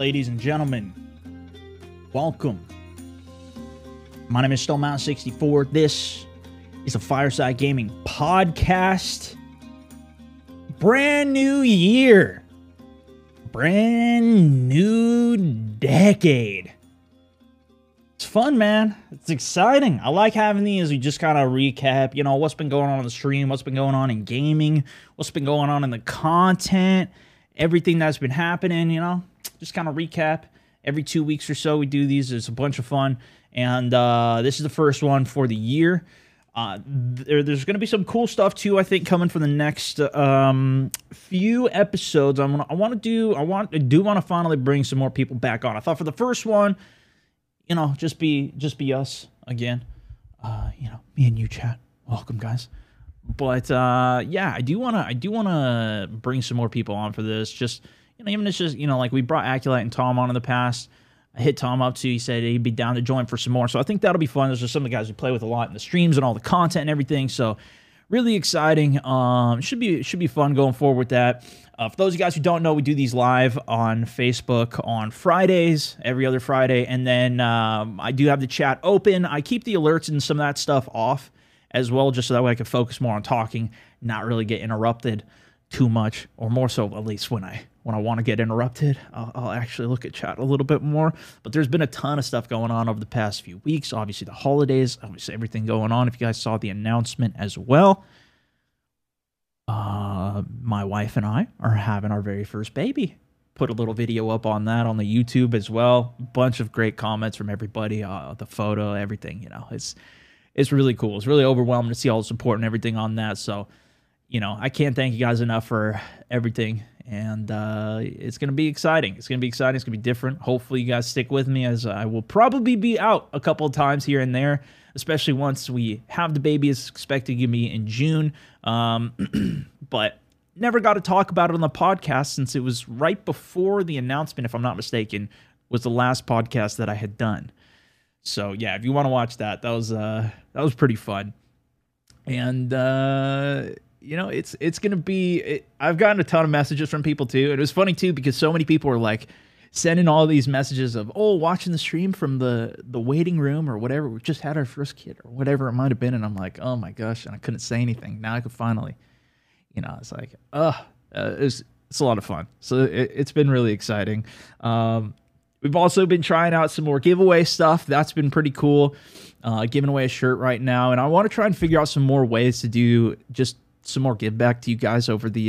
Ladies and gentlemen, welcome. My name is Stone Mountain 64. This is the Fireside Gaming podcast. Brand new year. Brand new decade. It's fun, man. It's exciting. I like having these. We just kind of recap, you know, what's been going on the stream, what's been going on in gaming, what's been going on in the content, everything that's been happening, you know. Just kind of recap. Every 2 weeks or so we do these. It's a bunch of fun. And this is the first one for the year. There's going to be some cool stuff, too, I think, coming for the next few episodes. I want to finally bring some more people back on. I thought for the first one, you know, just be us again. You know, me and you, chat. Welcome, guys. But, yeah, I do want to bring some more people on for this. Just, you know, even if it's just, you know, like we brought Aculite and Tom on in the past. I hit Tom up, too. He said he'd be down to join for some more. So I think that'll be fun. Those are some of the guys we play with a lot in the streams and all the content and everything. So really exciting. Should be fun going forward with that. For those of you guys who don't know, we do these live on Facebook on Fridays, every other Friday. And then I do have the chat open. I keep the alerts and some of that stuff off as well, just so that way I can focus more on talking, not really get interrupted too much, or more so, at least when I want to get interrupted, I'll actually look at chat a little bit more. But there's been a ton of stuff going on over the past few weeks. Obviously, the holidays, obviously everything going on. If you guys saw the announcement as well, my wife and I are having our very first baby. Put a little video up on that on the YouTube as well. Bunch of great comments from everybody. The photo, everything. You know, it's really cool. It's really overwhelming to see all the support and everything on that. So, you know, I can't thank you guys enough for everything. And it's going to be exciting. It's going to be exciting. It's going to be different. Hopefully, you guys stick with me, as I will probably be out a couple of times here and there, especially once we have the baby. It's expected to be in June. But never got to talk about it on the podcast since it was right before the announcement, if I'm not mistaken, was the last podcast that I had done. So, yeah, if you want to watch that, that was pretty fun. And you know, it's going to be, I've gotten a ton of messages from people too. And it was funny too, because so many people were like sending all these messages of, oh, watching the stream from the waiting room or whatever. We just had our first kid or whatever it might've been. And I'm like, oh my gosh. And I couldn't say anything. Now I could finally, you know, it's like, it's a lot of fun. So it's been really exciting. We've also been trying out some more giveaway stuff. That's been pretty cool. Giving away a shirt right now. And I want to try and figure out some more ways to do just some more give back to you guys over the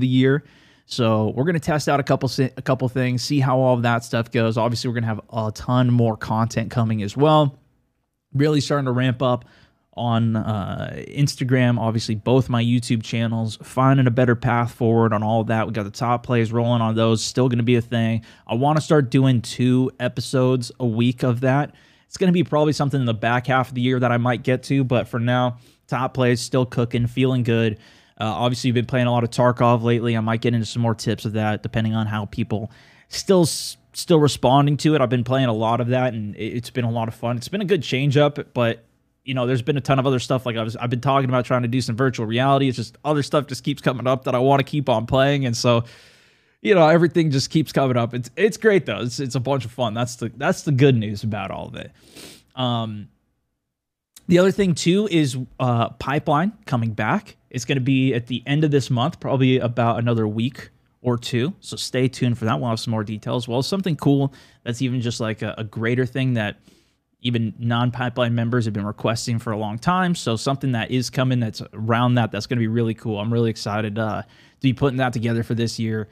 year. So we're going to test out a couple things, see how all of that stuff goes. Obviously, we're going to have a ton more content coming as well. Really starting to ramp up on Instagram, obviously both my YouTube channels, finding a better path forward on all of that. We got the top plays rolling on those, still going to be a thing. I want to start doing 2 episodes a week of that. It's going to be probably something in the back half of the year that I might get to, but for now, top plays, still cooking, feeling good. Obviously, you've been playing a lot of Tarkov lately. I might get into some more tips of that, depending on how people still responding to it. I've been playing a lot of that, and it's been a lot of fun. It's been a good change up, but you know, there's been a ton of other stuff. Like I've been talking about trying to do some virtual reality. It's just other stuff just keeps coming up that I want to keep on playing, and so, you know, everything just keeps coming up. It's great though. It's a bunch of fun. That's the good news about all of it. The other thing, too, is Pipeline coming back. It's going to be at the end of this month, probably about another week or two. So stay tuned for that. We'll have some more details. Well, something cool that's even just like a greater thing that even non-Pipeline members have been requesting for a long time. So something that is coming that's around that's going to be really cool. I'm really excited to be putting that together for this year.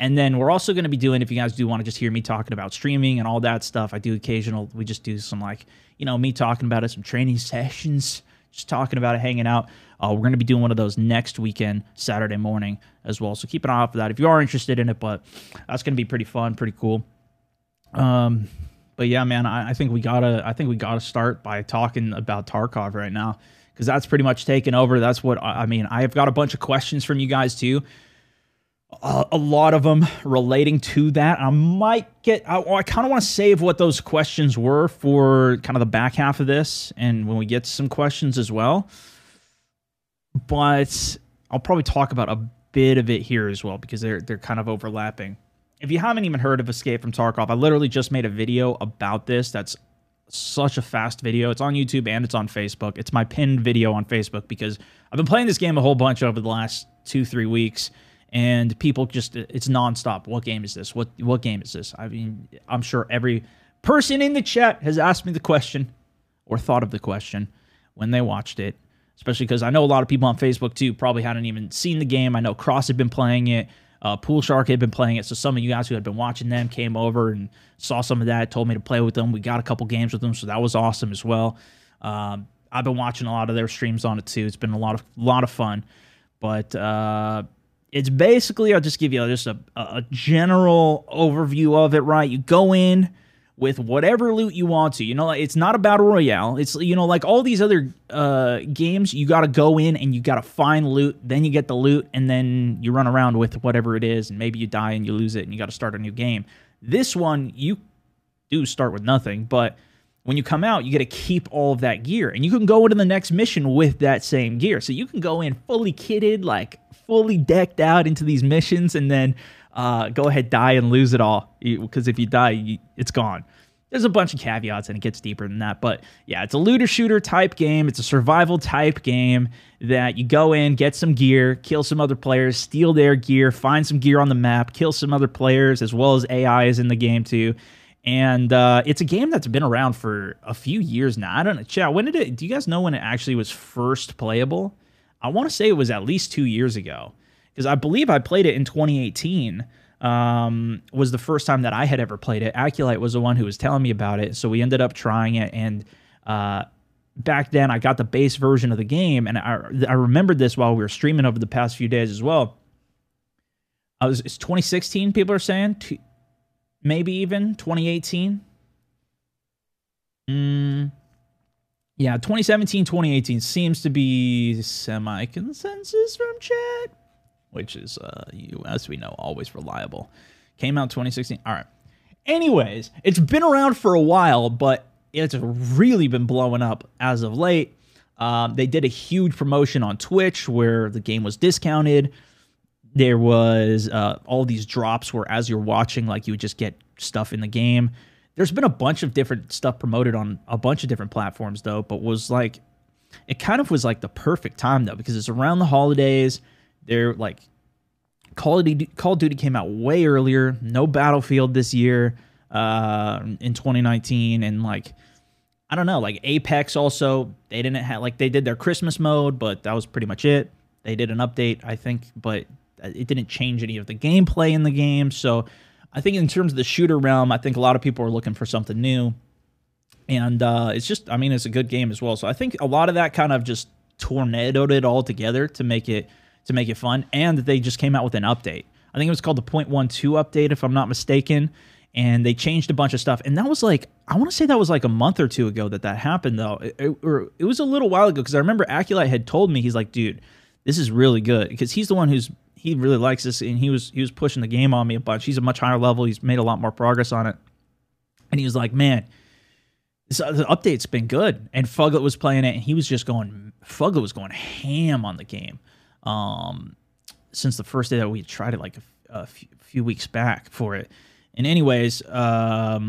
And then we're also going to be doing, if you guys do want to just hear me talking about streaming and all that stuff, I do occasional, we just do some, like, you know, me talking about it, some training sessions, just talking about it, hanging out. We're going to be doing one of those next weekend, Saturday morning as well. So keep an eye out for that if you are interested in it, but that's going to be pretty fun, pretty cool. But yeah, man, I think we gotta start by talking about Tarkov right now, because that's pretty much taken over. That's what, I mean, I've got a bunch of questions from you guys too. A lot of them relating to that. I kind of want to save what those questions were for kind of the back half of this, and when we get some questions as well. But I'll probably talk about a bit of it here as well, because they're kind of overlapping. If you haven't even heard of Escape from Tarkov, I literally just made a video about this. That's such a fast video. It's on YouTube and it's on Facebook. It's my pinned video on Facebook because I've been playing this game a whole bunch over the last 2-3 weeks. And people just, it's nonstop. What game is this? What game is this? I mean, I'm sure every person in the chat has asked me the question or thought of the question when they watched it, especially because I know a lot of people on Facebook, too, probably hadn't even seen the game. I know Cross had been playing it. Pool Shark had been playing it. So some of you guys who had been watching them came over and saw some of that, told me to play with them. We got a couple games with them, so that was awesome as well. I've been watching a lot of their streams on it, too. It's been a lot of fun. But... it's basically, I'll just give you just a general overview of it, right? You go in with whatever loot you want to. You know, it's not a battle royale. It's, you know, like all these other games, you got to go in and you got to find loot. Then you get the loot and then you run around with whatever it is. And maybe you die and you lose it and you got to start a new game. This one, you do start with nothing. But when you come out, you get to keep all of that gear. And you can go into the next mission with that same gear. So you can go in fully kitted, like... fully decked out into these missions, and then go ahead, die, and lose it all. Because if you die, it's gone. There's a bunch of caveats, and it gets deeper than that. But yeah, it's a looter-shooter type game. It's a survival type game that you go in, get some gear, kill some other players, steal their gear, find some gear on the map, kill some other players, as well as AI is in the game too. And it's a game that's been around for a few years now. I don't know, chat. When did it? Do you guys know when it actually was first playable? I want to say it was at least 2 years ago, because I believe I played it in 2018. Was the first time that I had ever played it. Aculite was the one who was telling me about it, so we ended up trying it. And back then, I got the base version of the game, and I remembered this while we were streaming over the past few days as well. It's 2016. People are saying, maybe even 2018. Yeah, 2017, 2018 seems to be semi-consensus from chat, which is, as we know, always reliable. Came out 2016. All right. Anyways, it's been around for a while, but it's really been blowing up as of late. They did a huge promotion on Twitch where the game was discounted. There was all these drops where as you're watching, like, you would just get stuff in the game. There's been a bunch of different stuff promoted on a bunch of different platforms, though, but was like, it kind of was like the perfect time, though, because it's around the holidays. They're like, Call of Duty came out way earlier. No Battlefield this year in 2019. And like, I don't know, like Apex also, they didn't have, like, they did their Christmas mode, but that was pretty much it. They did an update, I think, but it didn't change any of the gameplay in the game. So I think in terms of the shooter realm, I think a lot of people are looking for something new. And it's just, I mean, it's a good game as well. So I think a lot of that kind of just tornadoed it all together to make it fun. And they just came out with an update. I think it was called the 0.12 update, if I'm not mistaken. And they changed a bunch of stuff. And that was like, I want to say that was like a month or two ago that happened, though. It was a little while ago, because I remember Aculite had told me, he's like, dude, this is really good. Because he's the one who's... he really likes this, and he was pushing the game on me a bunch. He's a much higher level. He's made a lot more progress on it. And he was like, man, the update's been good. And Fuglet was playing it, and he was just going, Fuglet was going ham on the game. Since the first day that we tried it, like a few weeks back for it. And anyways, yeah,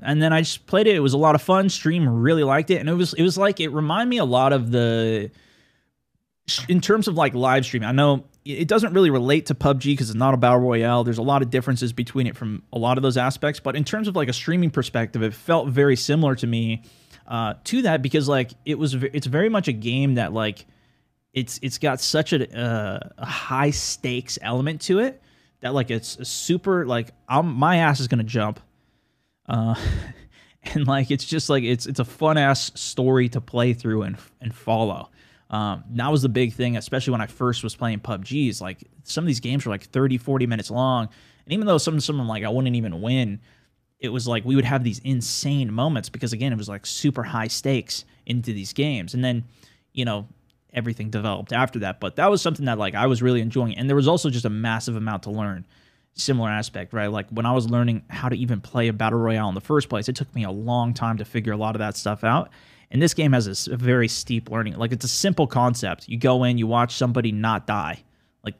and then I just played it. It was a lot of fun. Stream really liked it. And it was like, it reminded me a lot of the, in terms of like live streaming, I know it doesn't really relate to PUBG because it's not a battle royale. There's a lot of differences between it from a lot of those aspects. But in terms of like a streaming perspective, it felt very similar to me to that, because like it's very much a game that like it's got such a high stakes element to it that like it's a super like my ass is gonna jump, and like it's just like it's a fun ass story to play through and follow. That was the big thing, especially when I first was playing PUBG. Is like some of these games were like 30, 40 minutes long. And even though some like I wouldn't even win, it was like we would have these insane moments because, again, it was like super high stakes into these games. And then, you know, everything developed after that. But that was something that like I was really enjoying. And there was also just a massive amount to learn. Similar aspect, right? Like when I was learning how to even play a battle royale in the first place, it took me a long time to figure a lot of that stuff out. And this game has a very steep learning. Like, it's a simple concept. You go in, you watch somebody not die. Like,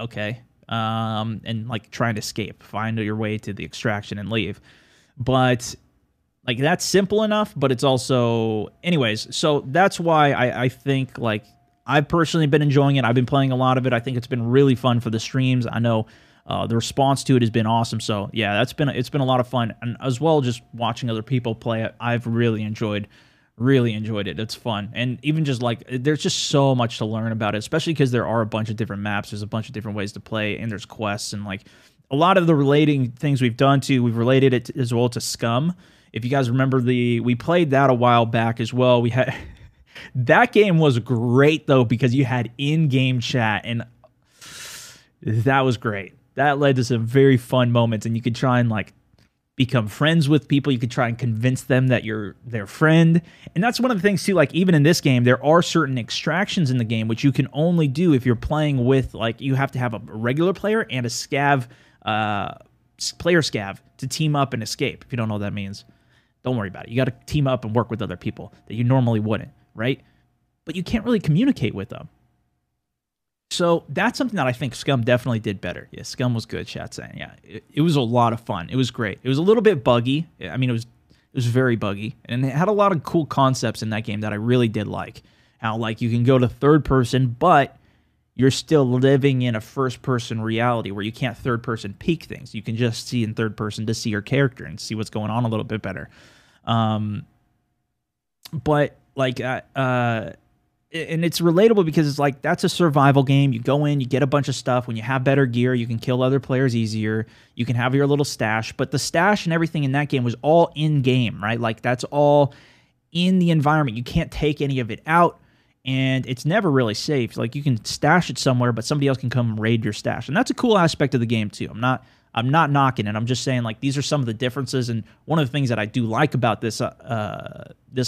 okay, and like try and escape, find your way to the extraction and leave. But like that's simple enough, but it's also anyways. So that's why I think like I've personally been enjoying it. I've been playing a lot of it. I think it's been really fun for the streams. I know the response to it has been awesome. So yeah, it's been a lot of fun, and as well just watching other people play it. I've really enjoyed it. It's fun, and even just like there's just so much to learn about it, especially because there are a bunch of different maps. There's a bunch of different ways to play, and there's quests, and like a lot of the relating things we've done to, we've related it to, as well to Scum. If you guys remember we played that a while back as well. We had that game was great though, because you had in-game chat, and that was great. That led to some very fun moments, and you could try and like become friends with people. You could try and convince them that you're their friend. And that's one of the things too, like even in this game, there are certain extractions in the game, which you can only do if you're playing with, like you have to have a regular player and a scav, player scav to team up and escape. If you don't know what that means, don't worry about it. You got to team up and work with other people that you normally wouldn't, right? But you can't really communicate with them. So that's something that I think Scum definitely did better. Yeah, Scum was good, chat saying. Yeah, it was a lot of fun. It was great. It was a little bit buggy. I mean, it was very buggy. And it had a lot of cool concepts in that game that I really did like. How, like, you can go to third person, but you're still living in a first-person reality where you can't third-person peek things. You can just see in third person to see your character and see what's going on a little bit better. But, like... and it's relatable because it's like, that's a survival game. You go in, you get a bunch of stuff. When you have better gear, you can kill other players easier. You can have your little stash. But the stash and everything in that game was all in-game, right? Like, that's all in the environment. You can't take any of it out, and it's never really safe. Like, you can stash it somewhere, but somebody else can come raid your stash. And that's a cool aspect of the game, too. I'm not knocking it. I'm just saying, like, these are some of the differences, and one of the things that I do like about this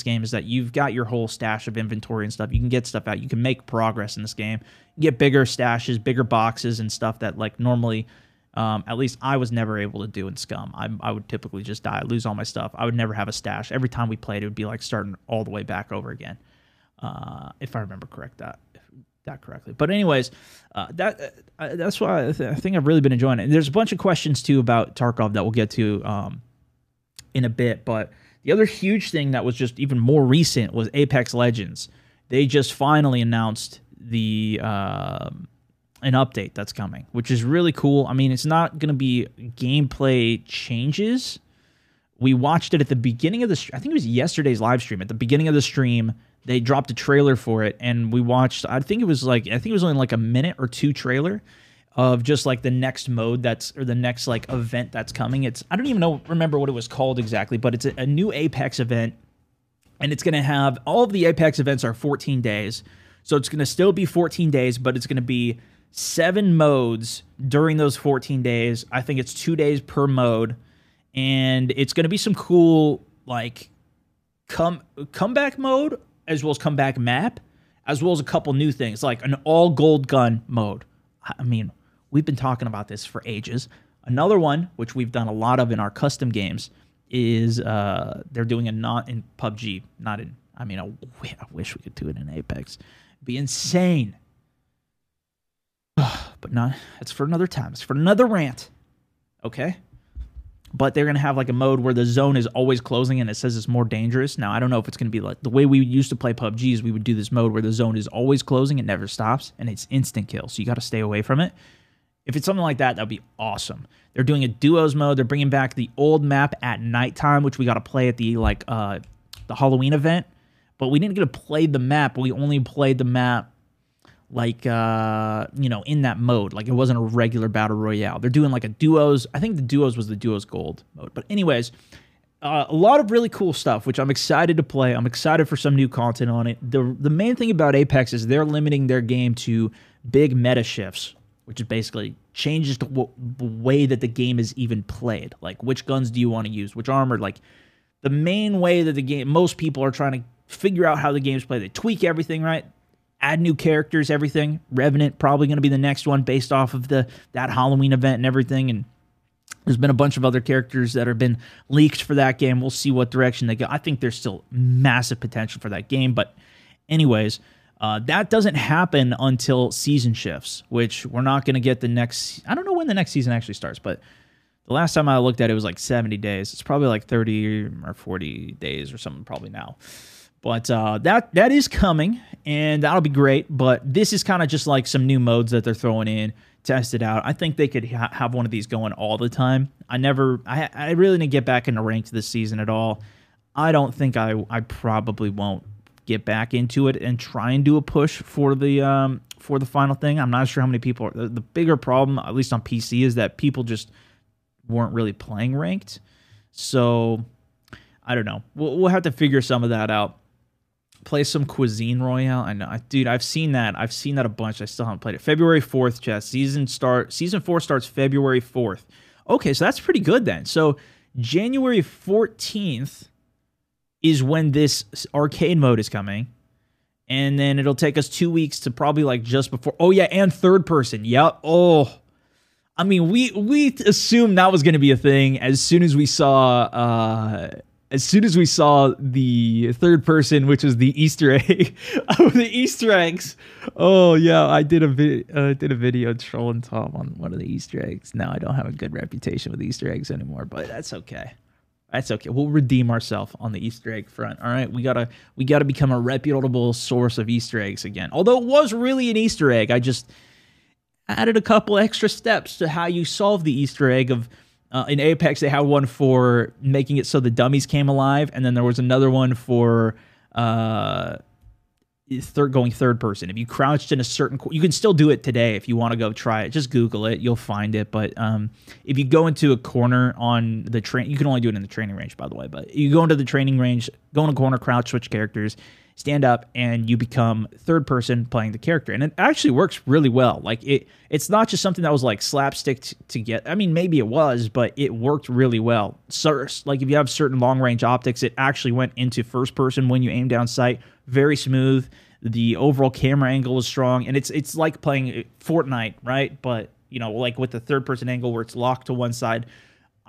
game is that you've got your whole stash of inventory and stuff. You can get stuff out. You can make progress in this game. You get bigger stashes, bigger boxes, and stuff that, like, normally, at least I was never able to do in Scum. I would typically just die, lose all my stuff. I would never have a stash. Every time we played, it would be like starting all the way back over again, if I remember correctly. But anyways, that's why I think I've really been enjoying it. And there's a bunch of questions too about Tarkov that we'll get to in a bit. But the other huge thing that was just even more recent was Apex Legends. They just finally announced the an update that's coming, which is really cool. I mean, it's not going to be gameplay changes. We watched it at the beginning of the, I think it was yesterday's live stream. At the beginning of the stream, they dropped a trailer for it, and we watched, I think it was only like a minute or two trailer of just like the next mode or the next like event that's coming. I don't even remember what it was called exactly, but it's a new Apex event, and it's going to have, all of the Apex events are 14 days. So it's going to still be 14 days, but it's going to be 7 modes during those 14 days. I think it's 2 days per mode, and it's going to be some cool like comeback mode, as well as comeback map, as well as a couple new things, like an all-gold gun mode. I mean, we've been talking about this for ages. Another one, which we've done a lot of in our custom games, is they're doing a not in PUBG, not in, I mean, I wish we could do it in Apex. It'd be insane. But not, it's for another time. It's for another rant, okay? But they're going to have like a mode where the zone is always closing and it says it's more dangerous. Now, I don't know if it's going to be like the way we used to play PUBG is we would do this mode where the zone is always closing, it never stops, and it's instant kill. So you got to stay away from it. If it's something like that, that would be awesome. They're doing a duos mode. They're bringing back the old map at nighttime, which we got to play at the like the Halloween event. But we didn't get to play the map. We only played the map like, you know, in that mode. Like, it wasn't a regular battle royale. They're doing like a duos. I think the duos was the duos gold mode. But anyways, a lot of really cool stuff, which I'm excited to play. I'm excited for some new content on it. The main thing about Apex is they're limiting their game to big meta shifts, which is basically changes the way that the game is even played. Like, which guns do you want to use? Which armor? Like, the main way that the game, most people are trying to figure out how the game's played. They tweak everything, right? Add new characters, everything. Revenant probably going to be the next one based off of that Halloween event and everything. And there's been a bunch of other characters that have been leaked for that game. We'll see what direction they go. I think there's still massive potential for that game. But anyways, That doesn't happen until season shifts, which we're not going to get the next... I don't know when the next season actually starts, but the last time I looked at it, it was like 70 days. It's probably like 30 or 40 days or something probably now. But that is coming, and that'll be great. But this is kind of just like some new modes that they're throwing in, test it out. I think they could have one of these going all the time. I really need to get back into ranked this season at all. I don't think I probably won't get back into it and try and do a push for the final thing. I'm not sure how many people are. The bigger problem, at least on PC, is that people just weren't really playing ranked. So I don't know. We'll have to figure some of that out. Play some Cuisine Royale. I know, dude. I've seen that a bunch. I still haven't played it. February 4th, chat. Season 4 starts February 4th. Okay, so that's pretty good then. So January 14th is when this arcade mode is coming, and then it'll take us 2 weeks to probably like just before. Oh yeah, and third person. Yeah. Oh, I mean, we assumed that was going to be a thing as soon as we saw. As soon as we saw the third person, which was the Easter egg, oh, the Easter eggs. Oh yeah, I did a video trolling Tom on one of the Easter eggs. Now I don't have a good reputation with Easter eggs anymore, but that's okay. That's okay. We'll redeem ourselves on the Easter egg front. All right, we gotta become a reputable source of Easter eggs again. Although it was really an Easter egg, I just added a couple extra steps to how you solve the Easter egg of. In Apex, they had one for making it so the dummies came alive, and then there was another one for going third person. If you crouched in a certain... You can still do it today if you want to go try it. Just Google it. You'll find it. But if you go into a corner on the train... You can only do it in the training range, by the way. But you go into the training range, go in a corner, crouch, switch characters, stand up, and you become third person playing the character. And it actually works really well. Like, it's not just something that was like slapstick to get. I mean, maybe it was, but it worked really well. So, like, if you have certain long range optics, it actually went into first person when you aim down sight. Very smooth. The overall camera angle was strong, and it's like playing Fortnite, right? But, you know, like with the third person angle where it's locked to one side.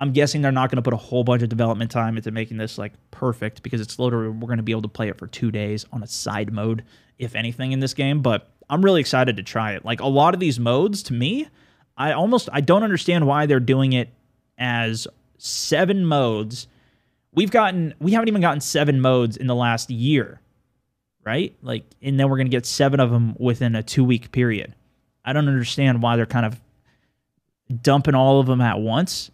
I'm guessing they're not going to put a whole bunch of development time into making this like perfect, because it's literally, we're going to be able to play it for 2 days on a side mode, if anything, in this game. But I'm really excited to try it. Like, a lot of these modes, to me, I don't understand why they're doing it as 7 modes. We haven't even gotten 7 modes in the last year, right? Like, and then we're going to get 7 of them within a 2-week period. I don't understand why they're kind of dumping all of them at once.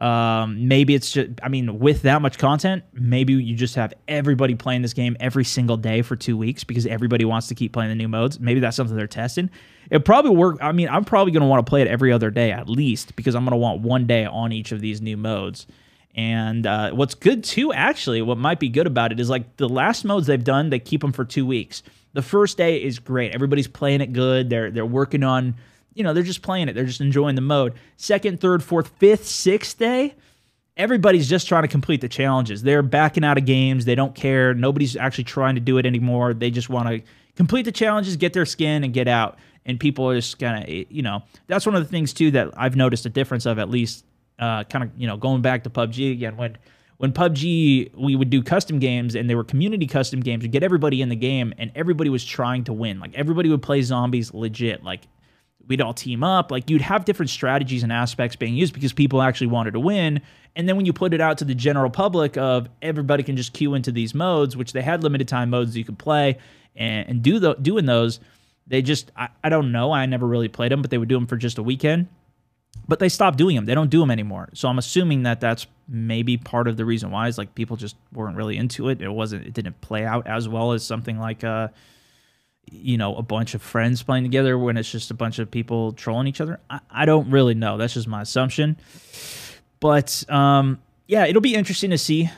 Maybe it's just, I mean, with that much content, maybe you just have everybody playing this game every single day for 2 weeks because everybody wants to keep playing the new modes. Maybe that's something they're testing. It probably work. I mean, I'm probably going to want to play it every other day at least, because I'm going to want 1 day on each of these new modes. And what's good too, actually, what might be good about it is like the last modes they've done, they keep them for 2 weeks. The first day is great. Everybody's playing it good. They're working on, you know, they're just playing it. They're just enjoying the mode. Second, third, fourth, fifth, sixth day, everybody's just trying to complete the challenges. They're backing out of games. They don't care. Nobody's actually trying to do it anymore. They just want to complete the challenges, get their skin, and get out. And people are just kind of, you know, that's one of the things, too, that I've noticed a difference of, at least kind of, you know, going back to PUBG again. When PUBG, we would do custom games, and they were community custom games. We'd get everybody in the game, and everybody was trying to win. Like, everybody would play zombies legit, like, we'd all team up. Like, you'd have different strategies and aspects being used because people actually wanted to win. And then when you put it out to the general public of everybody can just queue into these modes, which they had limited time modes you could play and doing those, they just, I don't know. I never really played them, but they would do them for just a weekend. But they stopped doing them. They don't do them anymore. So I'm assuming that that's maybe part of the reason why, is like people just weren't really into it. It didn't play out as well as something like, you know, a bunch of friends playing together when it's just a bunch of people trolling each other. I don't really know. That's just my assumption. But, yeah, it'll be interesting to see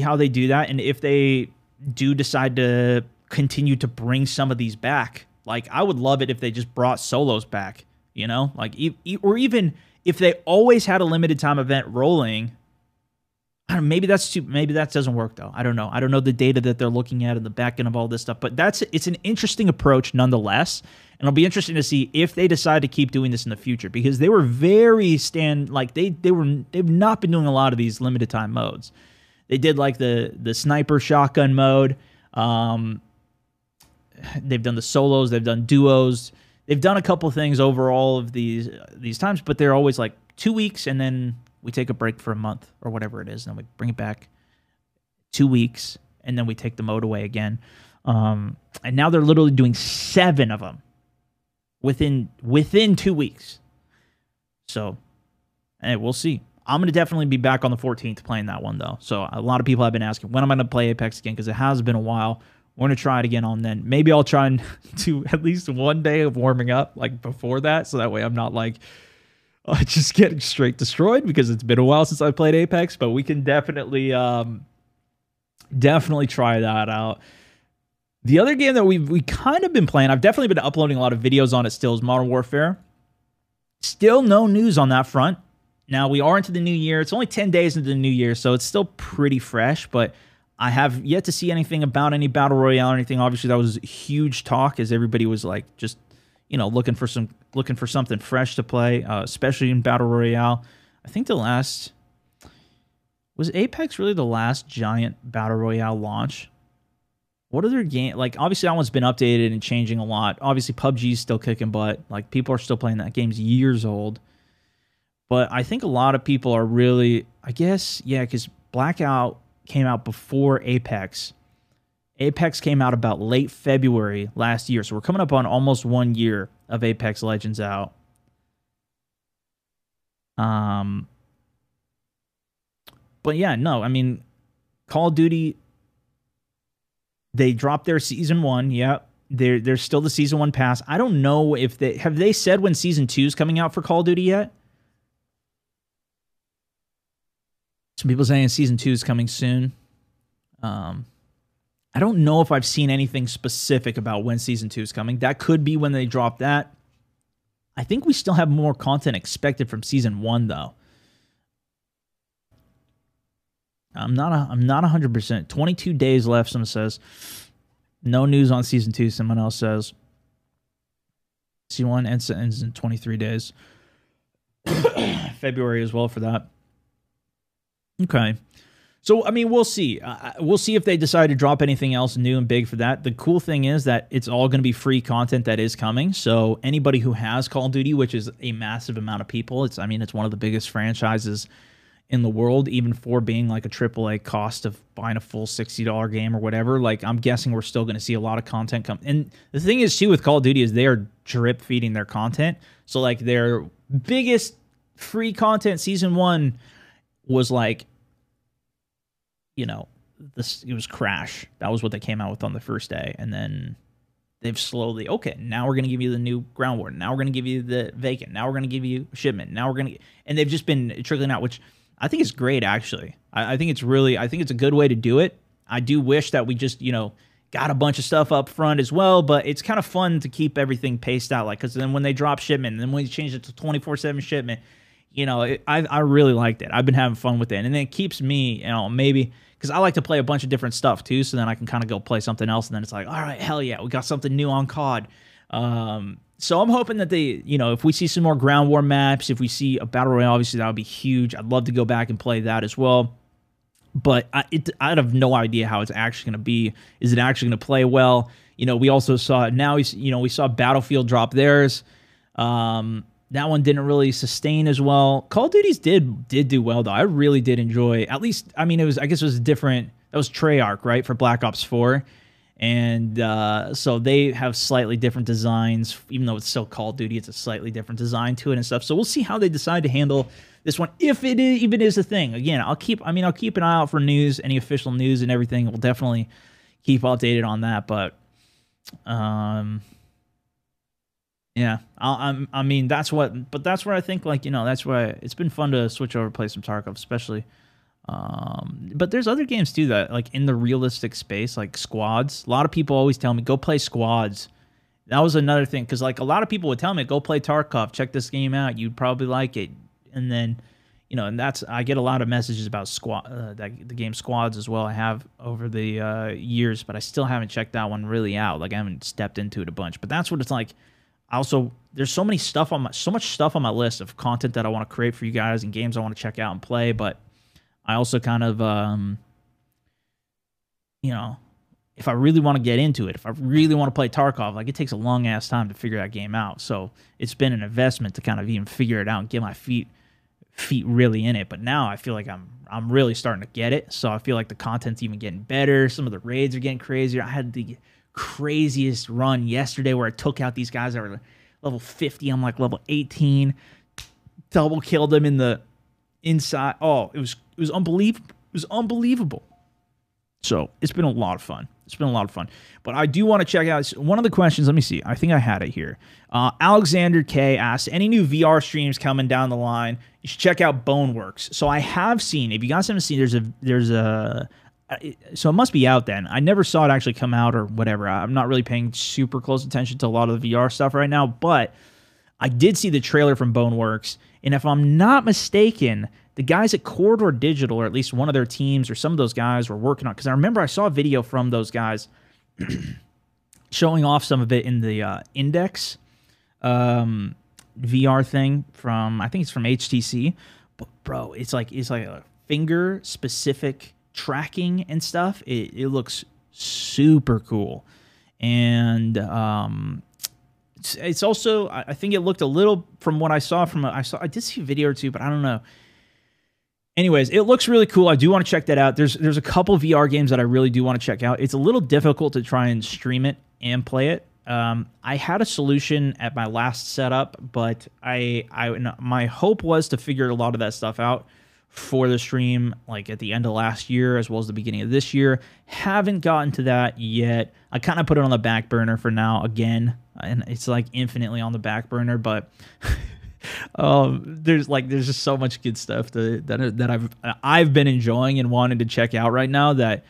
how they do that. And if they do decide to continue to bring some of these back, like, I would love it if they just brought solos back, you know, like, or even if they always had a limited time event rolling. I don't know, maybe that doesn't work, though. I don't know. I don't know the data that they're looking at in the back end of all this stuff, but it's an interesting approach nonetheless. And it'll be interesting to see if they decide to keep doing this in the future, because they were very they've not been doing a lot of these limited time modes. They did like the sniper shotgun mode. They've done the solos, they've done duos, they've done a couple things over all of these times, but they're always like 2 weeks, and then we take a break for a month or whatever it is, and then we bring it back 2 weeks, and then we take the mode away again. And now they're literally doing 7 of them within 2 weeks. So, hey, we'll see. I'm going to definitely be back on the 14th playing that one, though. So a lot of people have been asking, when am I going to play Apex again? Because it has been a while. We're going to try it again on then. Maybe I'll try and do at least one day of warming up, like, before that. So that way I'm not, like, just getting straight destroyed, because it's been a while since I played Apex. But we can definitely try that out. The other game that we kind of been playing, I've definitely been uploading a lot of videos on it still, is Modern Warfare. Still no news on that front. Now, we are into the new year. It's only 10 days into the new year, so it's still pretty fresh, but I have yet to see anything about any Battle Royale or anything. Obviously, that was huge talk, as everybody was like, just, you know, looking for something fresh to play, especially in Battle Royale. I think the last... was Apex really the last giant Battle Royale launch? What other game? Like, obviously, that one's been updated and changing a lot. Obviously, PUBG is still kicking butt. Like, people are still playing that. Game's years old. But I think a lot of people are really, I guess, yeah, because Blackout came out before Apex. Apex came out about late February last year. So we're coming up on almost 1 year of Apex Legends out. But yeah, no, I mean, Call of Duty, they dropped their Season 1, yeah. There's still the Season 1 pass. I don't know if they... have they said when Season 2 is coming out for Call of Duty yet? Some people saying Season 2 is coming soon. I don't know if I've seen anything specific about when Season 2 is coming. That could be when they drop that. I think we still have more content expected from Season 1, though. I'm not 100%. 22 days left, someone says. No news on Season 2, someone else says. C1 ends in 23 days. February as well for that. Okay. So, I mean, we'll see. We'll see if they decide to drop anything else new and big for that. The cool thing is that it's all going to be free content that is coming. So anybody who has Call of Duty, which is a massive amount of people, it's, I mean, it's one of the biggest franchises in the world, even for being like a AAA cost of buying a full $60 game or whatever. Like, I'm guessing we're still going to see a lot of content come. And the thing is, too, with Call of Duty is they are drip feeding their content. So, like, their biggest free content Season 1 was, like, you know, it was Crash. That was what they came out with on the first day. And then they've slowly, okay, now we're going to give you the new Ground Warden. Now we're going to give you the Vacant. Now we're going to give you Shipment. Now we're going to... and they've just been trickling out, which... I think it's great, actually. I think it's a good way to do it. I do wish that we just, you know, got a bunch of stuff up front as well, but it's kind of fun to keep everything paced out, like, because then when they drop Shipment, and then when you change it to 24/7 Shipment, you know, I really liked it. I've been having fun with it, and then it keeps me, you know, maybe because I like to play a bunch of different stuff too, so then I can kind of go play something else, and then it's like, all right, hell yeah, we got something new on COD. So I'm hoping that they, you know, if we see some more Ground War maps, if we see a Battle Royale, obviously that would be huge. I'd love to go back and play that as well. But I'd have no idea how it's actually going to be. Is it actually going to play well? You know, we also saw, now, you know, we saw Battlefield drop theirs. That one didn't really sustain as well. Call of Duty's did do well, though. I really did enjoy, at least, I mean, it was, I guess it was different. That was Treyarch, right, for Black Ops 4. And so they have slightly different designs, even though it's still Call of Duty. It's a slightly different design to it and stuff. So we'll see how they decide to handle this one, if it even is a thing. Again, I'll keep an eye out for news, any official news and everything. We'll definitely keep updated on that. But yeah, I mean that's where I think, like, you know, that's why it's been fun to switch over, play some Tarkov, especially. But there's other games too that, like, in the realistic space, like Squads. A lot of people always tell me, go play Squads. That was another thing, because, like, a lot of people would tell me, go play Tarkov, check this game out, you'd probably like it. And then, you know, and that's, I get a lot of messages about the game Squads as well. I have over the years, but I still haven't checked that one really out. Like, I haven't stepped into it a bunch, but that's what it's like. Also, there's so much stuff on my list of content that I want to create for you guys and games I want to check out and play, but I also kind of, you know, if I really want to get into it, if I really want to play Tarkov, like, it takes a long ass time to figure that game out. So it's been an investment to kind of even figure it out and get my feet really in it. But now I feel like I'm really starting to get it. So I feel like the content's even getting better. Some of the raids are getting crazier. I had the craziest run yesterday where I took out these guys that were level 50. I'm like level 18. Double killed them in the inside. Oh, it was unbelievable. It was unbelievable. So it's been a lot of fun. It's been a lot of fun. But I do want to check out one of the questions. Let me see. I think I had it here. Alexander K asks, any new VR streams coming down the line? You should check out Boneworks. So I have seen, if you guys haven't seen, there's a, so it must be out then. I never saw it actually come out or whatever. I'm not really paying super close attention to a lot of the VR stuff right now, but I did see the trailer from Boneworks. And if I'm not mistaken, the guys at Corridor Digital, or at least one of their teams, or some of those guys were working on, because I remember I saw a video from those guys showing off some of it in the Index VR thing from, I think it's from HTC. But bro, it's like a finger specific tracking and stuff. It looks super cool, and it's also, I think it looked a little, from what I saw, I did see a video or two, but I don't know. Anyways, it looks really cool. I do want to check that out. There's a couple VR games that I really do want to check out. It's a little difficult to try and stream it and play it. I had a solution at my last setup, but my hope was to figure a lot of that stuff out for the stream, like at the end of last year as well as the beginning of this year. Haven't gotten to that yet. I kind of put it on the back burner for now again, and it's like infinitely on the back burner, but... there's just so much good stuff that I've been enjoying and wanted to check out right now that,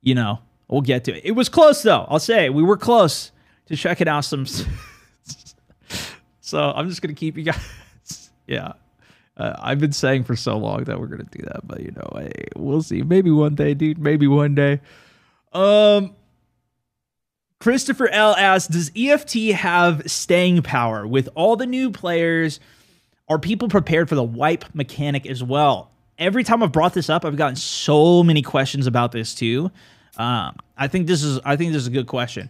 you know, we'll get to it. It was close though. I'll say we were close to checking out some. So I'm just going to keep you guys. Yeah. I've been saying for so long that we're going to do that, but you know, hey, we'll see. Maybe one day, dude, maybe one day. Christopher L. asks, does EFT have staying power? With all the new players, are people prepared for the wipe mechanic as well? Every time I've brought this up, I've gotten so many questions about this too. I think this is a good question.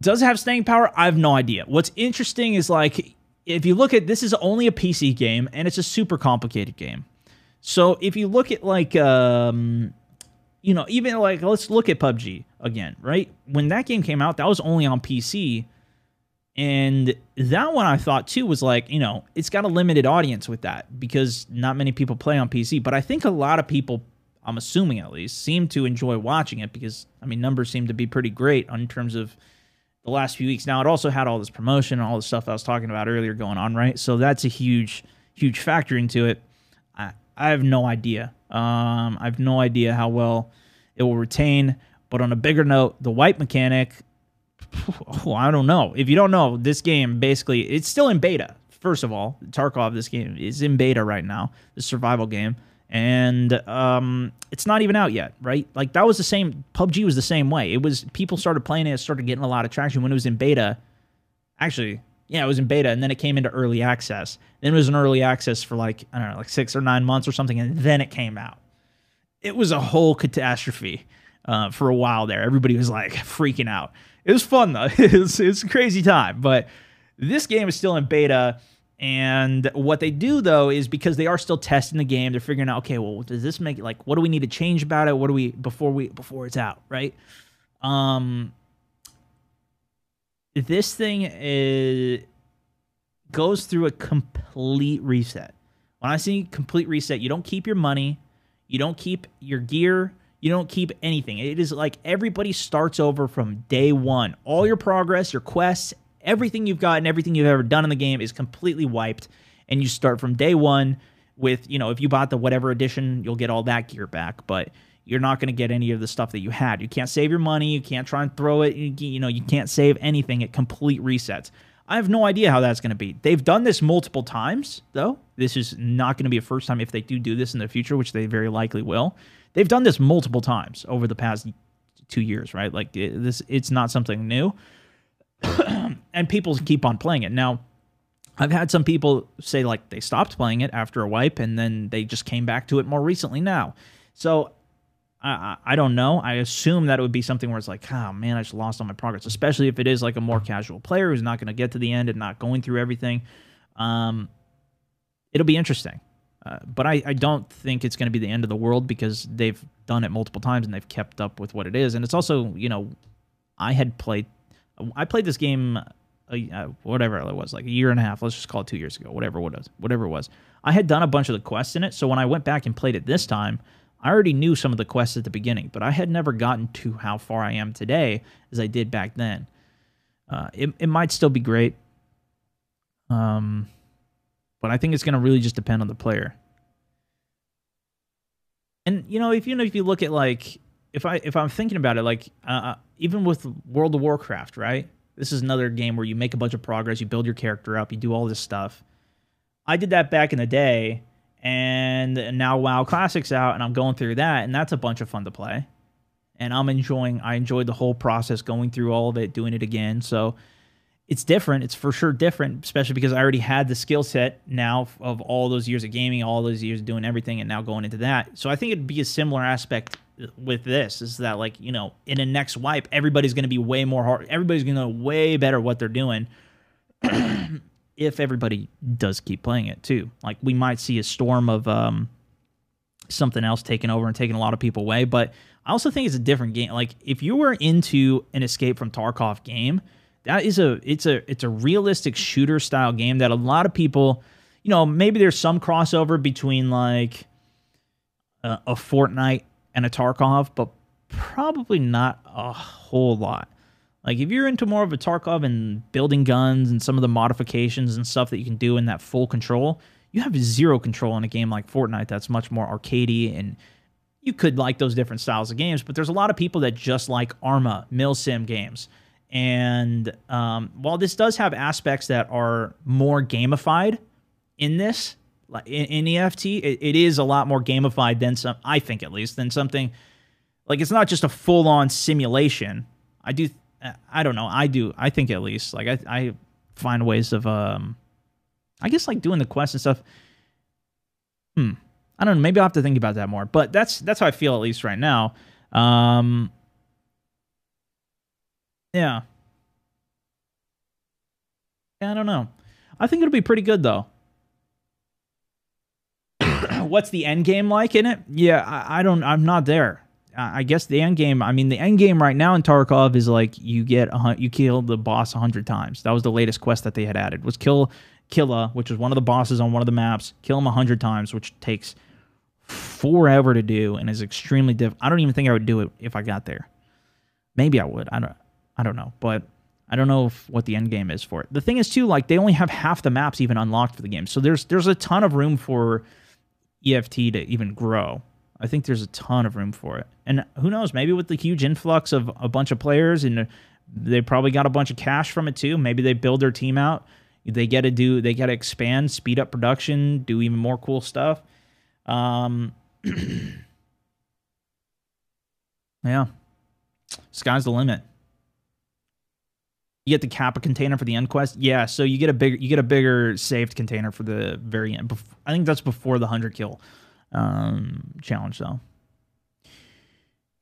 Does it have staying power? I have no idea. What's interesting is, like, if you look at, this is only a PC game, and it's a super complicated game. So if you look at, like, you know, even like, let's look at PUBG again, right? When that game came out, that was only on PC. And that one I thought too was like, you know, it's got a limited audience with that because not many people play on PC. But I think a lot of people, I'm assuming at least, seem to enjoy watching it because, I mean, numbers seem to be pretty great in terms of the last few weeks. Now, it also had all this promotion and all the stuff I was talking about earlier going on, right? So that's a huge, huge factor into it. I have no idea. I have no idea how well it will retain. But on a bigger note, the wipe mechanic, oh, I don't know. If you don't know, this game, basically, it's still in beta. First of all, Tarkov, this game is in beta right now, the survival game. And it's not even out yet, right? Like, that was the same, PUBG was the same way. It was, people started playing it, started getting a lot of traction when it was in beta. Actually, yeah, it was in beta, and then it came into early access. Then it was in early access for, like, I don't know, like 6 or 9 months or something, and then it came out. It was a whole catastrophe for a while there. Everybody was, like, freaking out. It was fun, though. It was a crazy time, but this game is still in beta, and what they do, though, is because they are still testing the game, they're figuring out, okay, well, does this make, like, what do we need to change about it? What do we, before it's out, right? This thing goes through a complete reset. When I say complete reset, you don't keep your money, you don't keep your gear, you don't keep anything. It is like everybody starts over from day one. All your progress, your quests, everything you've gotten, everything you've ever done in the game is completely wiped, and you start from day one with, you know, if you bought the whatever edition, you'll get all that gear back, but you're not going to get any of the stuff that you had. You can't save your money. You can't try and throw it. You know, you can't save anything. It complete resets. I have no idea how that's going to be. They've done this multiple times, though. This is not going to be a first time if they do this in the future, which they very likely will. They've done this multiple times over the past 2 years, right? Like, it's not something new. And people keep on playing it. Now, I've had some people say, like, they stopped playing it after a wipe, and then they just came back to it more recently now. So I don't know. I assume that it would be something where it's like, oh, man, I just lost all my progress, especially if it is like a more casual player who's not going to get to the end and not going through everything. It'll be interesting. But I don't think it's going to be the end of the world because they've done it multiple times and they've kept up with what it is. And it's also, you know, I played this game, whatever it was, like a year and a half. Let's just call it 2 years ago, whatever it was. I had done a bunch of the quests in it. So when I went back and played it this time, I already knew some of the quests at the beginning, but I had never gotten to how far I am today as I did back then. It might still be great. But I think it's going to really just depend on the player. And, you know, if you look at, like, if I'm thinking about it, like, even with World of Warcraft, right? This is another game where you make a bunch of progress, you build your character up, you do all this stuff. I did that back in the day, and now WoW Classic's out, and I'm going through that, and that's a bunch of fun to play. And I enjoyed the whole process, going through all of it, doing it again, so... It's different. It's for sure different, especially because I already had the skill set now of all those years of gaming, all those years doing everything, and now going into that. So I think it'd be a similar aspect with this, is that, like, you know, in a next wipe, everybody's going to be way more hard. Everybody's going to know way better what they're doing if everybody does keep playing it, too. Like, we might see a storm of something else taking over and taking a lot of people away. But I also think it's a different game. Like, if you were into an Escape from Tarkov game... That is it's a realistic shooter style game that a lot of people, you know, maybe there's some crossover between like a Fortnite and a Tarkov, but probably not a whole lot. Like if you're into more of a Tarkov and building guns and some of the modifications and stuff that you can do in that full control, you have zero control in a game like Fortnite that's much more arcadey, and you could like those different styles of games, but there's a lot of people that just like Arma, milsim games. And while this does have aspects that are more gamified in this, like in EFT, it is a lot more gamified than some, I think at least, than something like it's not just a full-on simulation. I think at least like I find ways of, I guess like doing the quests and stuff. I don't know. Maybe I'll have to think about that more. But that's how I feel at least right now. Yeah, I don't know. I think it'll be pretty good, though. What's the end game like in it? Yeah, I'm not there. I guess the end game, I mean, the end game right now in Tarkov is like you kill the boss 100 times. That was the latest quest that they had added, was kill Killa, which was one of the bosses on one of the maps. Kill him 100 times, which takes forever to do and is extremely difficult. I don't even think I would do it if I got there. Maybe I would. I don't know, but I don't know what the end game is for it. The thing is, too, like, they only have half the maps even unlocked for the game, so there's a ton of room for EFT to even grow. I think there's a ton of room for it. And who knows, maybe with the huge influx of a bunch of players, and they probably got a bunch of cash from it, too. Maybe they build their team out. They got to expand, speed up production, do even more cool stuff. Yeah. Sky's the limit. You get the Kappa container for the end quest. Yeah, so you get a bigger saved container for the very end. I think that's before the 100 kill challenge, though.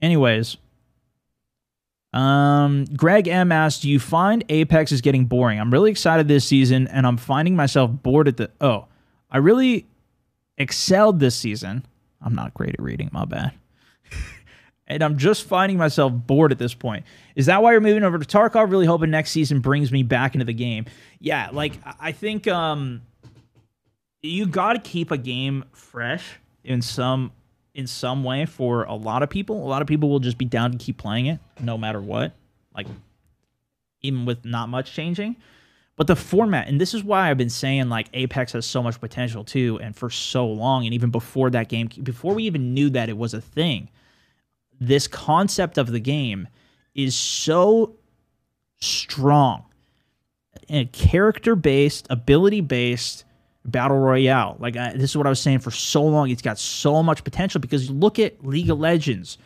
Anyways, Greg M asked, "Do you find Apex is getting boring? I'm really excited this season, and I'm finding myself bored at the oh. I really excelled this season. I'm not great at reading. My bad." And I'm just finding myself bored at this point. Is that why you're moving over to Tarkov? Really hoping next season brings me back into the game. Yeah, like, I think you got to keep a game fresh in some way for a lot of people. A lot of people will just be down to keep playing it no matter what. Like, even with not much changing. But the format, and this is why I've been saying, like, Apex has so much potential, too, and for so long, and even before that game, before we even knew that it was a thing, this concept of the game is so strong and character-based, ability-based battle royale. Like, this is what I was saying for so long. It's got so much potential because look at League of Legends.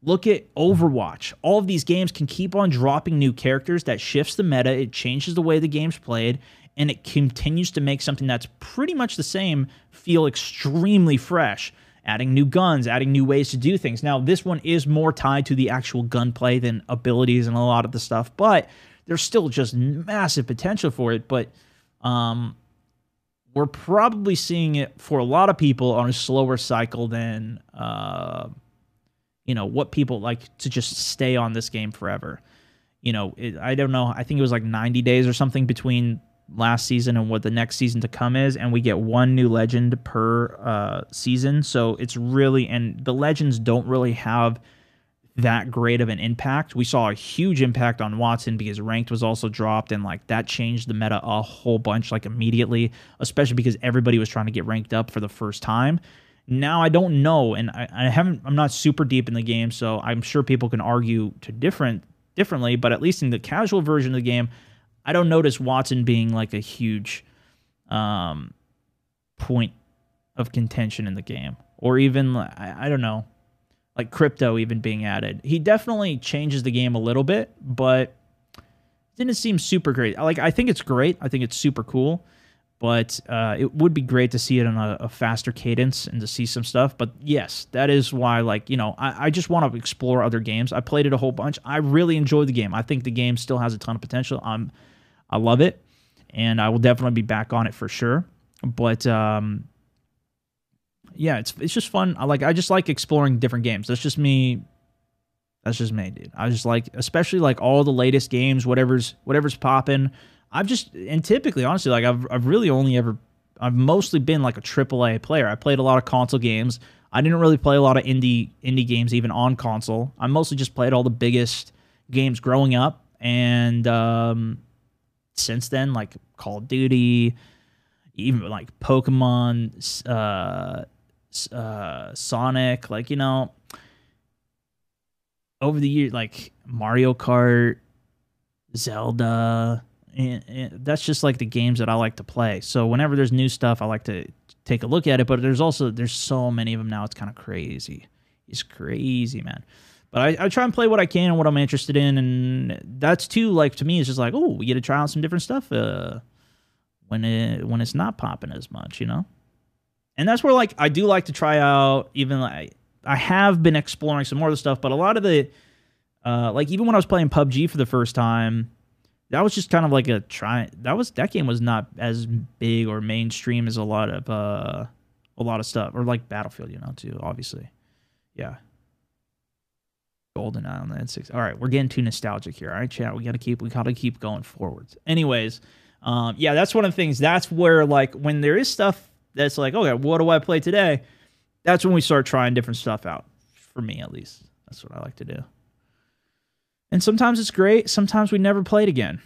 Look at Overwatch. All of these games can keep on dropping new characters that shifts the meta. It changes the way the game's played, and it continues to make something that's pretty much the same feel extremely fresh. adding new guns, adding new ways to do things. Now, this one is more tied to the actual gunplay than abilities and a lot of the stuff, but there's still just massive potential for it. But we're probably seeing it for a lot of people on a slower cycle than, you know, what people like to just stay on this game forever. You know, I don't know. I think it was like 90 days or something between last season and what the next season to come is, and we get one new legend per season. So it's really, and the legends don't really have that great of an impact. We saw a huge impact on Watson because ranked was also dropped, and like that changed the meta a whole bunch, like immediately, especially because everybody was trying to get ranked up for the first time. Now, I don't know, and I'm not super deep in the game, so I'm sure people can argue to differently, but at least in the casual version of the game, I don't notice Watson being like a huge point of contention in the game, or even, I don't know, like crypto even being added. He definitely changes the game a little bit, but it didn't seem super great. Like, I think it's great. I think it's super cool, but it would be great to see it on a faster cadence and to see some stuff. But yes, that is why, like, you know, I just want to explore other games. I played it a whole bunch. I really enjoyed the game. I think the game still has a ton of potential. I love it, and I will definitely be back on it for sure. But yeah, it's just fun. I just like exploring different games. That's just me. That's just me, dude. I just like, especially like all the latest games, whatever's popping. I've just, and typically, honestly, like I've really only ever, I've mostly been like a AAA player. I played a lot of console games. I didn't really play a lot of indie games even on console. I mostly just played all the biggest games growing up, and since then, like Call of Duty, even like Pokemon, Sonic, like, you know, over the years, like Mario Kart, Zelda, and that's just like the games that I like to play. So whenever there's new stuff, I like to take a look at it, but there's so many of them now, it's kind of crazy. It's crazy, man. But I try and play what I can and what I'm interested in, and that's too, like, to me, it's just like, oh, we get to try out some different stuff when it's not popping as much, you know? And that's where, like, I do like to try out, even, like, I have been exploring some more of the stuff, but a lot of the, like, even when I was playing PUBG for the first time, that was just kind of like a try, that game was not as big or mainstream as a lot of stuff, or like Battlefield, you know, too, obviously. Yeah. GoldenEye on the N6. All right, we're getting too nostalgic here. All right, chat, we gotta keep going forwards. Anyways, yeah, that's one of the things. That's where, like, when there is stuff that's like, okay, what do I play today? That's when we start trying different stuff out. For me, at least, that's what I like to do. And sometimes it's great. Sometimes we never play it again.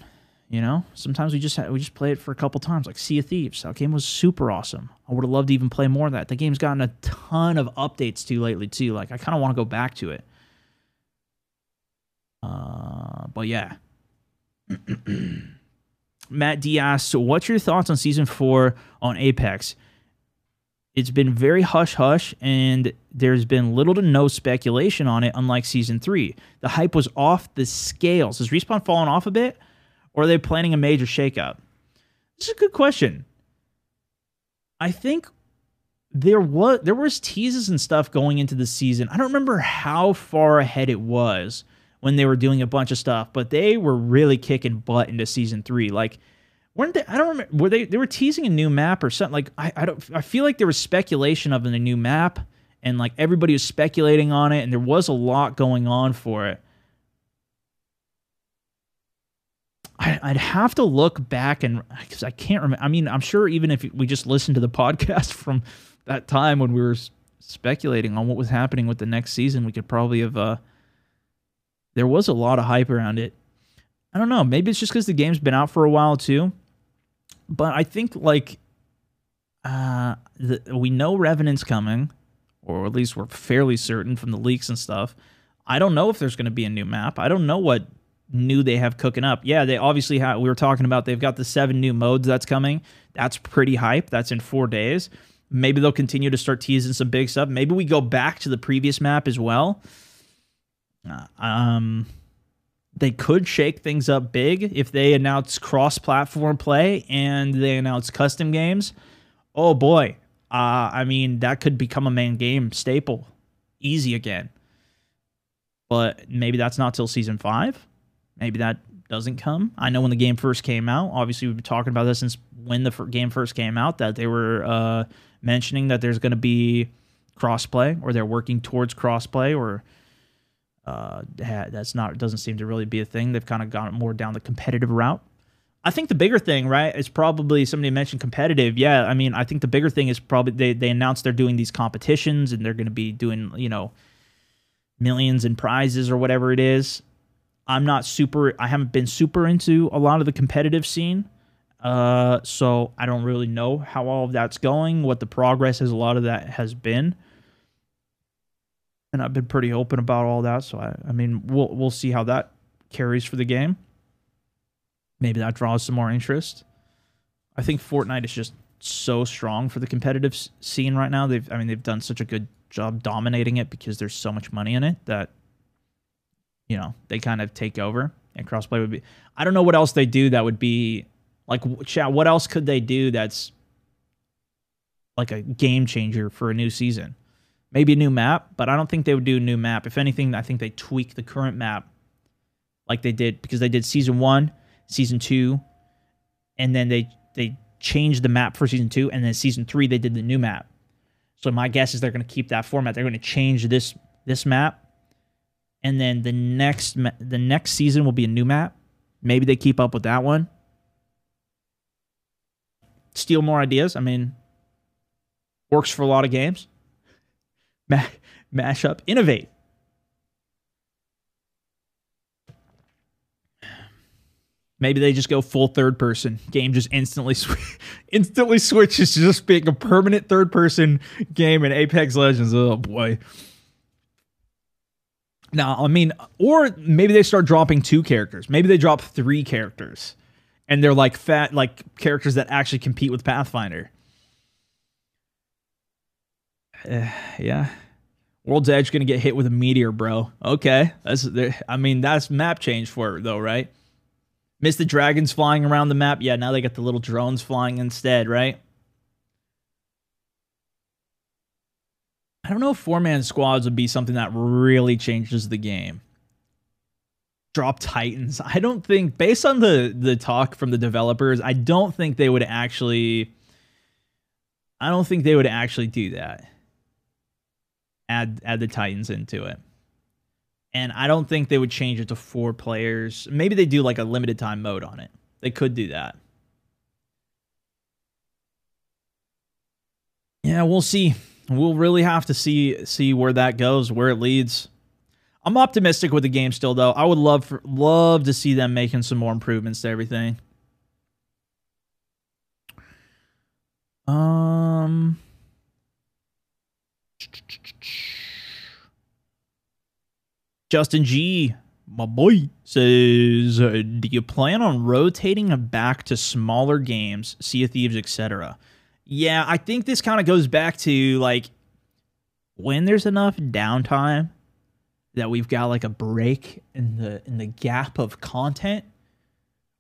You know, sometimes we just play it for a couple times. Like Sea of Thieves, that game was super awesome. I would have loved to even play more of that. The game's gotten a ton of updates to lately too. Like, I kind of want to go back to it. But yeah. Matt D asks, so what's your thoughts on Season 4 on Apex? It's been very hush-hush, and there's been little to no speculation on it, unlike Season 3. The hype was off the scales. Has Respawn fallen off a bit, or are they planning a major shakeup? This is a good question. I think there was teases and stuff going into the season. I don't remember how far ahead it was when they were doing a bunch of stuff, but they were really kicking butt into Season 3. Like, weren't they, I don't remember, were they were teasing a new map or something? Like, I feel like there was speculation of a new map, and like everybody was speculating on it, and there was a lot going on for it. I'd have to look back, and because I can't remember. I mean, I'm sure even if we just listened to the podcast from that time when we were speculating on what was happening with the next season, we could probably have there was a lot of hype around it. I don't know. Maybe it's just because the game's been out for a while too. But I think, like, we know Revenant's coming, or at least we're fairly certain from the leaks and stuff. I don't know if there's going to be a new map. I don't know what new they have cooking up. Yeah, they obviously have, we were talking about, they've got the 7 new modes that's coming. That's pretty hype. That's in 4 days. Maybe they'll continue to start teasing some big stuff. Maybe we go back to the previous map as well. They could shake things up big if they announce cross-platform play and they announce custom games. Oh boy, I mean, that could become a main game staple easy again. But maybe that's not till season 5. Maybe that doesn't come. I know when the game first came out, obviously we've been talking about this since when the game first came out, that they were mentioning that there's going to be crossplay, or they're working towards crossplay, or that's not, doesn't seem to really be a thing. They've kind of gone more down the competitive route. I think the bigger thing, right, is probably, somebody mentioned competitive. Yeah, I mean, I think the bigger thing is probably they announced they're doing these competitions, and they're going to be doing, you know, millions in prizes or whatever it is. I'm not super, I haven't been super into a lot of the competitive scene. So I don't really know how all of that's going, what the progress is, a lot of that has been. And I've been pretty open about all that. So I mean, we'll see how that carries for the game. Maybe that draws some more interest. I think Fortnite is just so strong for the competitive scene right now. They've, I mean, they've done such a good job dominating it because there's so much money in it that, you know, they kind of take over, and crossplay would be, I don't know what else they do that would be like, chat, what else could they do that's like a game changer for a new season? Maybe a new map, but I don't think they would do a new map. If anything, I think they tweak the current map like they did, because they did season 1, season 2, and then they changed the map for season 2, and then season 3 they did the new map. So my guess is they're going to keep that format. They're going to change this map, and then the next season will be a new map. Maybe they keep up with that one. Steal more ideas. I mean, works for a lot of games. Mash up, innovate. Maybe they just go full third person. Game just instantly switches to just being a permanent third person game in Apex Legends. Oh boy. Now, I mean, or maybe they start dropping 2 characters. Maybe they drop 3 characters, and they're like fat, like characters that actually compete with Pathfinder. Yeah. World's Edge gonna get hit with a meteor, bro. Okay, I mean, that's map change for it though, right? Miss the dragons flying around the map. Yeah, now they got the little drones flying instead, right? I don't know if 4-man squads would be something that really changes the game. Drop Titans. I don't think, based on the talk from the developers, I don't think they would actually, do that. Add the Titans into it. And I don't think they would change it to 4 players. Maybe they do like a limited time mode on it. They could do that. Yeah, we'll see. We'll really have to see where that goes, where it leads. I'm optimistic with the game still, though. I would love to see them making some more improvements to everything. Justin G, my boy, says, do you plan on rotating back to smaller games, Sea of Thieves, etc.? Yeah, I think this kind of goes back to, like, when there's enough downtime that we've got, like, a break in the gap of content,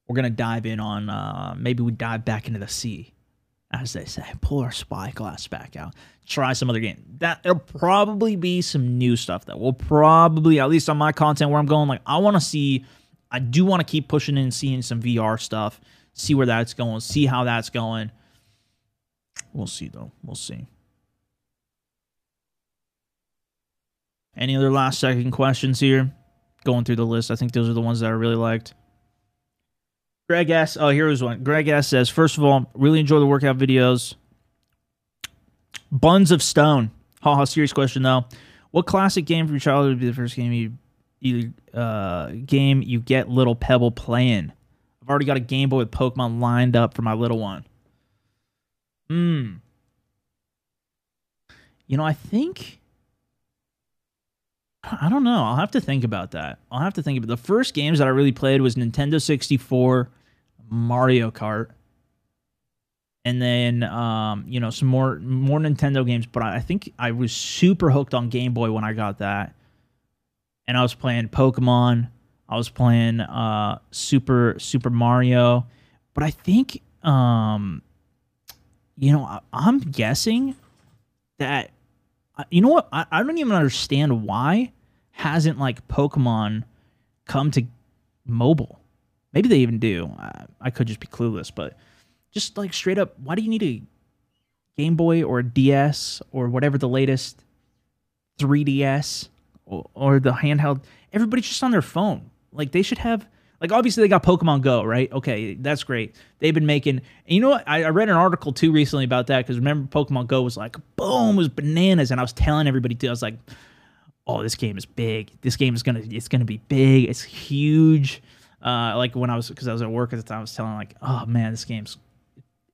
we're going to dive in on, maybe we dive back into the sea, as they say. Pull our spyglass back out. Try some other game. That'll probably be some new stuff that we'll probably, at least on my content where I'm going, like, I want to see, I do want to keep pushing and seeing some VR stuff, see where that's going, see how that's going. We'll see, though. We'll see. Any other last-second questions here? Going through the list. I think those are the ones that I really liked. Greg S. Oh, here was one. Greg S. says, first of all, really enjoy the workout videos. Buns of Stone. Haha, serious question, though. What classic game from your childhood would be the first game you get little Pebble playing? I've already got a Game Boy with Pokemon lined up for my little one. You know, I don't know. I'll have to think about that. I'll have to think about it. The first games that I really played was Nintendo 64, Mario Kart, and then, you know, some more Nintendo games. But I think I was super hooked on Game Boy when I got that. And I was playing Pokemon. I was playing Super Mario. But I think... you know, I'm guessing that, you know what, I don't even understand why hasn't, like, Pokemon come to mobile. Maybe they even do. I could just be clueless, but just, like, straight up, why do you need a Game Boy or a DS or whatever the latest 3DS or the handheld? Everybody's just on their phone. Like, they should have... Like, obviously, they got Pokemon Go, right? Okay, that's great. They've been making... And you know what? I read an article, too, recently about that, because remember, Pokemon Go was like, boom, it was bananas, and I was telling everybody, too. I was like, oh, this game is big. This game is going to... It's going to be big. It's huge. Like, when I was... Because I was at work at the time, I was telling, like, oh, man, this game's...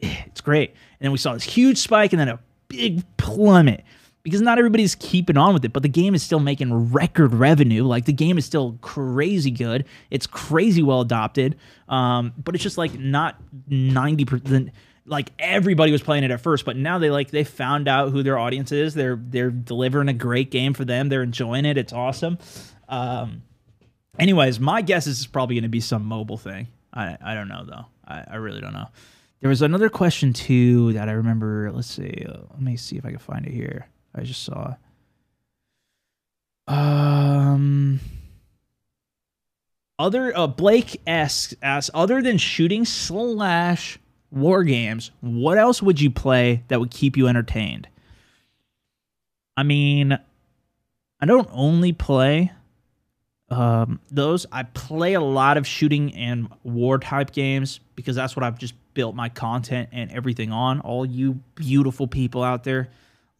It's great. And then we saw this huge spike and then a big plummet, because not everybody's keeping on with it, but the game is still making record revenue. Like, the game is still crazy good. It's crazy well adopted, but it's just, like, not 90%. Like, everybody was playing it at first, but now they found out who their audience is. They're delivering a great game for them. They're enjoying it. It's awesome. Anyways, my guess is it's probably going to be some mobile thing. I don't know, though. I really don't know. There was another question, too, that I remember. Let's see. Let me see if I can find it here. I just saw. Blake asks, other than shooting / war games, what else would you play that would keep you entertained? I mean, I don't only play those. I play a lot of shooting and war type games because that's what I've just built my content and everything on. All you beautiful people out there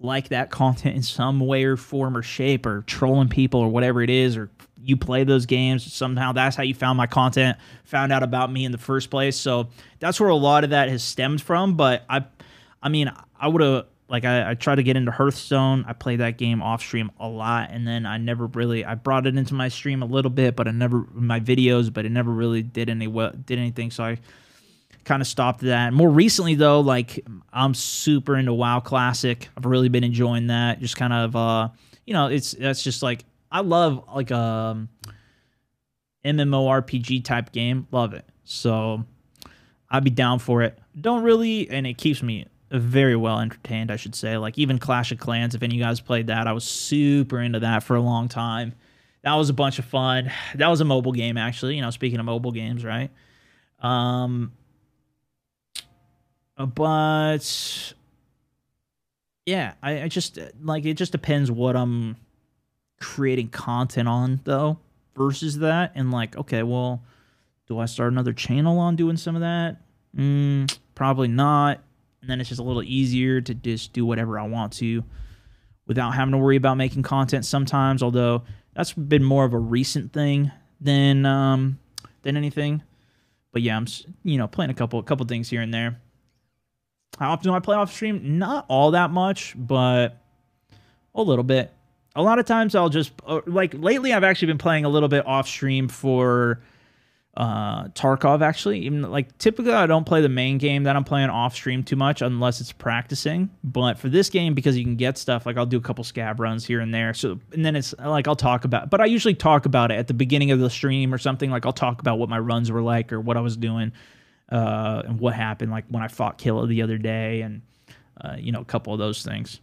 like that content in some way or form or shape, or trolling people or whatever it is, or you play those games somehow. That's how you found my content, found out about me in the first place. So that's where a lot of that has stemmed from. But I mean, I would have, like, I tried to get into Hearthstone. I played that game off stream a lot, and then I never really, I brought it into my stream a little bit, but I never, my videos, but it never really did anything. So I kind of stopped that. More recently, though, like, I'm super into WoW Classic. I've really been enjoying that. Just kind of, you know, that's just, like, I love, like, MMORPG type game. Love it. So I'd be down for it. Don't really, and it keeps me very well entertained, I should say. Like, even Clash of Clans, if any of you guys played that, I was super into that for a long time. That was a bunch of fun. That was a mobile game, actually. You know, speaking of mobile games, right? But yeah, I just, like, it just depends what I'm creating content on, though, versus that. And, like, okay, well, do I start another channel on doing some of that? Probably not. And then it's just a little easier to just do whatever I want to without having to worry about making content sometimes, although that's been more of a recent thing than anything. But yeah, I'm, you know, playing a couple things here and there. How often do I play off stream? Not all that much, but a little bit. A lot of times I'll just, like, lately I've actually been playing a little bit off stream for Tarkov, actually. Even, like, typically I don't play the main game that I'm playing off stream too much unless it's practicing. But for this game, because you can get stuff, like, I'll do a couple scab runs here and there. So, and then it's like I'll talk about, but I usually talk about it at the beginning of the stream or something. Like, I'll talk about what my runs were like or what I was doing. And what happened, like, when I fought Killa the other day, and, you know, a couple of those things.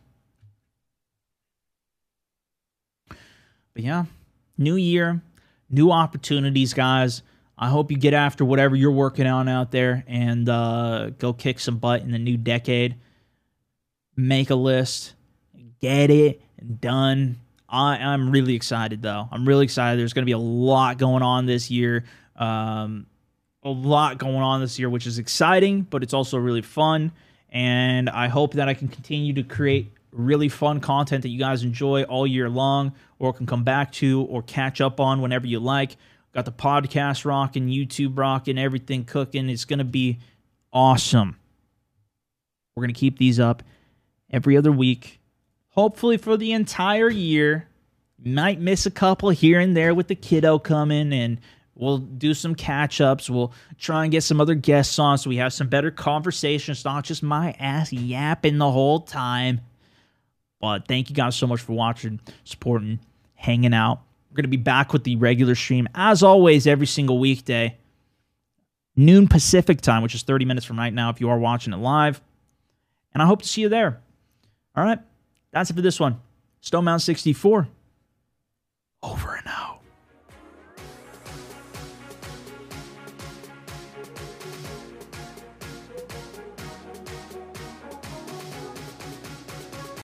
But yeah, new year, new opportunities, guys. I hope you get after whatever you're working on out there and go kick some butt in the new decade. Make a list. Get it done. I'm really excited, though. I'm really excited. There's going to be a lot going on this year. A lot going on this year, which is exciting, but it's also really fun. And I hope that I can continue to create really fun content that you guys enjoy all year long, or can come back to or catch up on whenever you like. Got the podcast rocking, YouTube rocking, everything cooking. It's going to be awesome. We're going to keep these up every other week, hopefully for the entire year. Might miss a couple here and there with the kiddo coming, and we'll do some catch-ups. We'll try and get some other guests on so we have some better conversations, not just my ass yapping the whole time. But thank you guys so much for watching, supporting, hanging out. We're going to be back with the regular stream, as always, every single weekday, noon Pacific time, which is 30 minutes from right now if you are watching it live. and I hope to see you there. All right, that's it for this one. Stone Mountain 64.